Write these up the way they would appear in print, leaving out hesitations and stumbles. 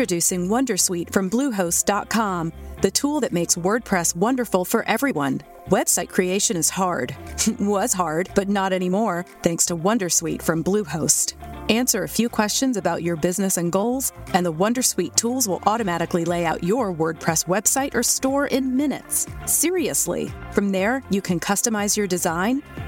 Introducing WonderSuite from Bluehost.com, the tool that makes WordPress wonderful for everyone. Website creation is hard. Was hard, but not anymore, thanks to WonderSuite from Bluehost. Answer a few questions about your business and goals, and the WonderSuite tools will automatically lay out your WordPress website or store in minutes. Seriously. From there, you can customize your design,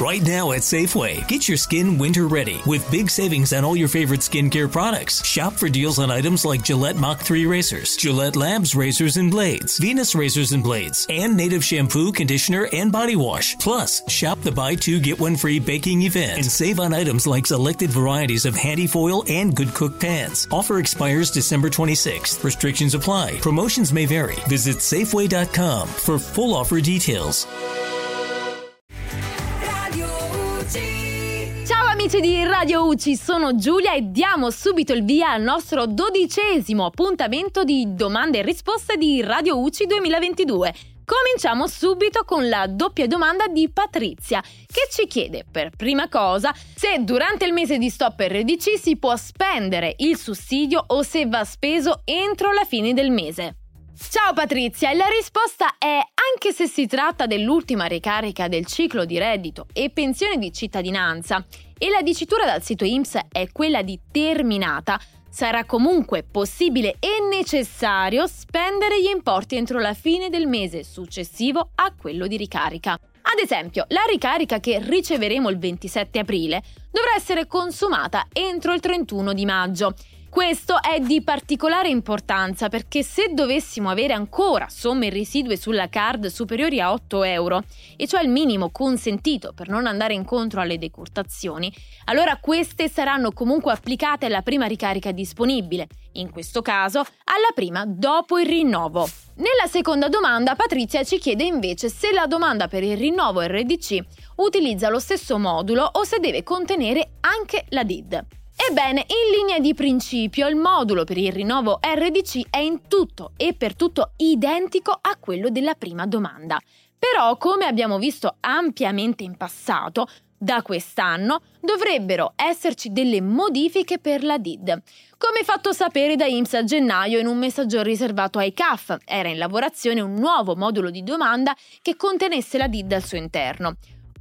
Right now at Safeway, get your skin winter ready with big savings on all your favorite skincare products. Shop for deals on items like Gillette Mach 3 razors, Gillette Labs razors and blades, Venus razors and blades, and native shampoo, conditioner, and body wash. Plus, shop the buy two, get one free baking event and save on items like selected varieties of handy foil and good cook pans. Offer expires December 26th. Restrictions apply. Promotions may vary. Visit Safeway.com for full offer details. Amici di Radio UCI, sono Giulia e diamo subito il via al nostro 12° appuntamento di domande e risposte di Radio UCI 2022. Cominciamo subito con la doppia domanda di Patrizia, che ci chiede per prima cosa se durante il mese di stop RDC si può spendere il sussidio o se va speso entro la fine del mese. Ciao Patrizia, la risposta è: anche se si tratta dell'ultima ricarica del ciclo di reddito e pensione di cittadinanza e la dicitura dal sito INPS è quella di terminata, sarà comunque possibile e necessario spendere gli importi entro la fine del mese successivo a quello di ricarica. Ad esempio, la ricarica che riceveremo il 27 aprile dovrà essere consumata entro il 31 di maggio. Questo è di particolare importanza perché se dovessimo avere ancora somme residue sulla CARD superiori a 8 euro, e cioè il minimo consentito per non andare incontro alle decurtazioni, allora queste saranno comunque applicate alla prima ricarica disponibile, in questo caso alla prima dopo il rinnovo. Nella seconda domanda Patrizia ci chiede invece se la domanda per il rinnovo RDC utilizza lo stesso modulo o se deve contenere anche la DID. Ebbene, in linea di principio il modulo per il rinnovo RDC è in tutto e per tutto identico a quello della prima domanda. Però, come abbiamo visto ampiamente in passato, da quest'anno dovrebbero esserci delle modifiche per la DID. Come fatto sapere da INPS a gennaio in un messaggio riservato ai CAF, era in lavorazione un nuovo modulo di domanda che contenesse la DID al suo interno.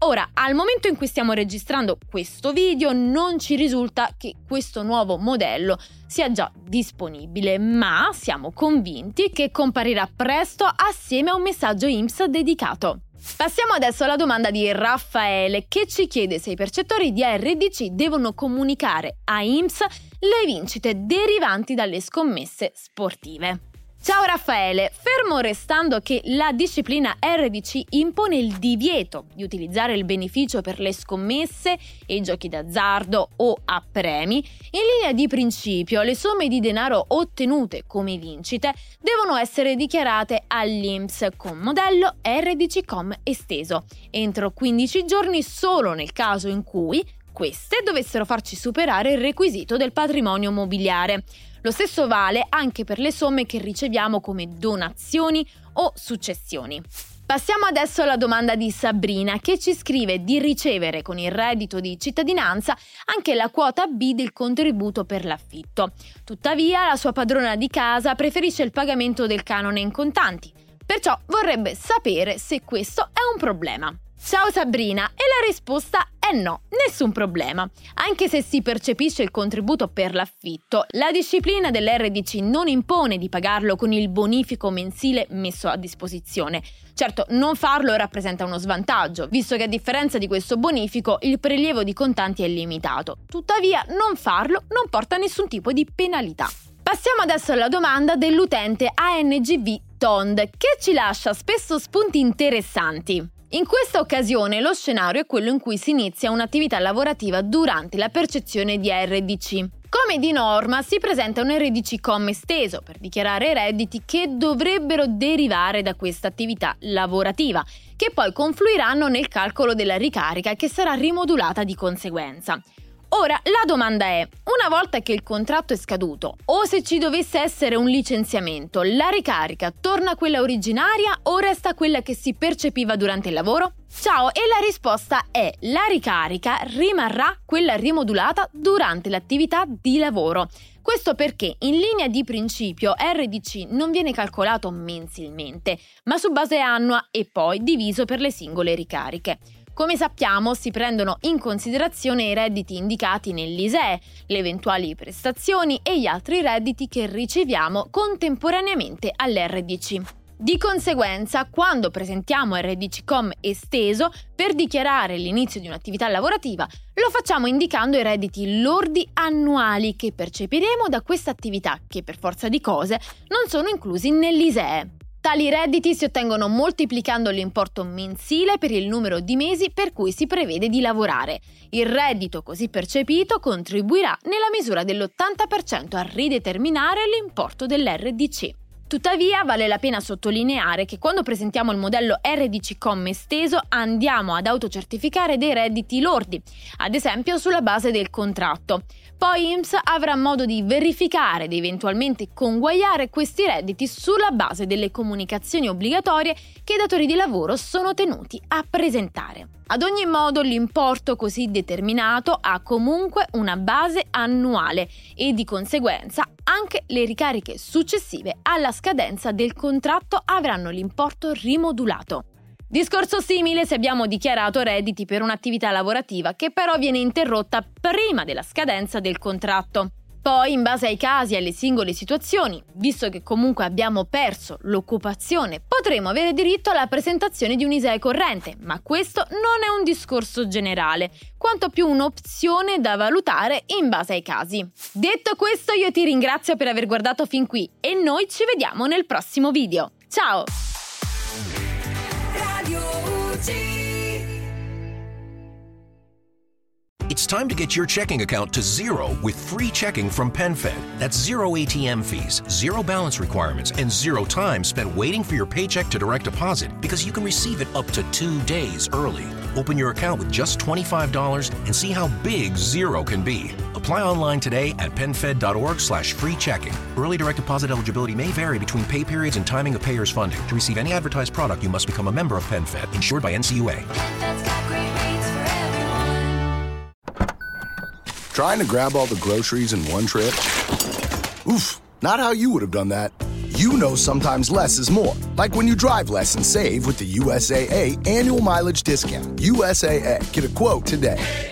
Ora, al momento in cui stiamo registrando questo video, non ci risulta che questo nuovo modello sia già disponibile, ma siamo convinti che comparirà presto assieme a un messaggio INPS dedicato. Passiamo adesso alla domanda di Raffaele, che ci chiede se i percettori di RDC devono comunicare a INPS le vincite derivanti dalle scommesse sportive. Ciao Raffaele, fermo restando che la disciplina RDC impone il divieto di utilizzare il beneficio per le scommesse e i giochi d'azzardo o a premi, in linea di principio le somme di denaro ottenute come vincite devono essere dichiarate all'INPS con modello RDC-COM esteso, entro 15 giorni solo nel caso in cui queste dovessero farci superare il requisito del patrimonio mobiliare. Lo stesso vale anche per le somme che riceviamo come donazioni o successioni. Passiamo adesso alla domanda di Sabrina, che ci scrive di ricevere con il reddito di cittadinanza anche la quota B del contributo per l'affitto. Tuttavia, la sua padrona di casa preferisce il pagamento del canone in contanti, perciò vorrebbe sapere se questo è un problema. Ciao Sabrina, e la risposta è no, nessun problema. Anche se si percepisce il contributo per l'affitto, la disciplina dell'RDC non impone di pagarlo con il bonifico mensile messo a disposizione. Certo, non farlo rappresenta uno svantaggio, visto che a differenza di questo bonifico il prelievo di contanti è limitato. Tuttavia, non farlo non porta a nessun tipo di penalità. Passiamo adesso alla domanda dell'utente ANGV Tond, che ci lascia spesso spunti interessanti. In questa occasione lo scenario è quello in cui si inizia un'attività lavorativa durante la percezione di RDC. Come di norma si presenta un RDC-COM esteso per dichiarare i redditi che dovrebbero derivare da questa attività lavorativa, che poi confluiranno nel calcolo della ricarica che sarà rimodulata di conseguenza. Ora, la domanda è, una volta che il contratto è scaduto o se ci dovesse essere un licenziamento, la ricarica torna quella originaria o resta quella che si percepiva durante il lavoro? Ciao, e la risposta è: la ricarica rimarrà quella rimodulata durante l'attività di lavoro. Questo perché in linea di principio RDC non viene calcolato mensilmente, ma su base annua e poi diviso per le singole ricariche. Come sappiamo, si prendono in considerazione i redditi indicati nell'ISEE, le eventuali prestazioni e gli altri redditi che riceviamo contemporaneamente all'RDC. Di conseguenza, quando presentiamo RDC-COM esteso per dichiarare l'inizio di un'attività lavorativa, lo facciamo indicando i redditi lordi annuali che percepiremo da questa attività che, per forza di cose, non sono inclusi nell'ISEE. Tali redditi si ottengono moltiplicando l'importo mensile per il numero di mesi per cui si prevede di lavorare. Il reddito così percepito contribuirà nella misura dell'80% a rideterminare l'importo dell'RDC. Tuttavia, vale la pena sottolineare che quando presentiamo il modello RDC-COM esteso andiamo ad autocertificare dei redditi lordi, ad esempio sulla base del contratto. Poi INPS avrà modo di verificare ed eventualmente conguagliare questi redditi sulla base delle comunicazioni obbligatorie che i datori di lavoro sono tenuti a presentare. Ad ogni modo, l'importo così determinato ha comunque una base annuale e di conseguenza anche le ricariche successive alla scadenza del contratto avranno l'importo rimodulato. Discorso simile se abbiamo dichiarato redditi per un'attività lavorativa che però viene interrotta prima della scadenza del contratto. Poi, in base ai casi e alle singole situazioni, visto che comunque abbiamo perso l'occupazione, potremo avere diritto alla presentazione di un ISEE corrente, ma questo non è un discorso generale, quanto più un'opzione da valutare in base ai casi. Detto questo, io ti ringrazio per aver guardato fin qui e noi ci vediamo nel prossimo video. Ciao! It's time to get your checking account to zero with free checking from PenFed. That's zero ATM fees, zero balance requirements, and zero time spent waiting for your paycheck to direct deposit because you can receive it up to 2 days early. Open your account with just $25 and see how big zero can be. Apply online today at PenFed.org/free checking. Early direct deposit eligibility may vary between pay periods and timing of payers' funding. To receive any advertised product, you must become a member of PenFed, insured by NCUA. PenFed's got great rates for everyone. Trying to grab all the groceries in one trip? Oof, not how you would have done that. You know sometimes less is more. Like when you drive less and save with the USAA annual mileage discount. USAA, get a quote today.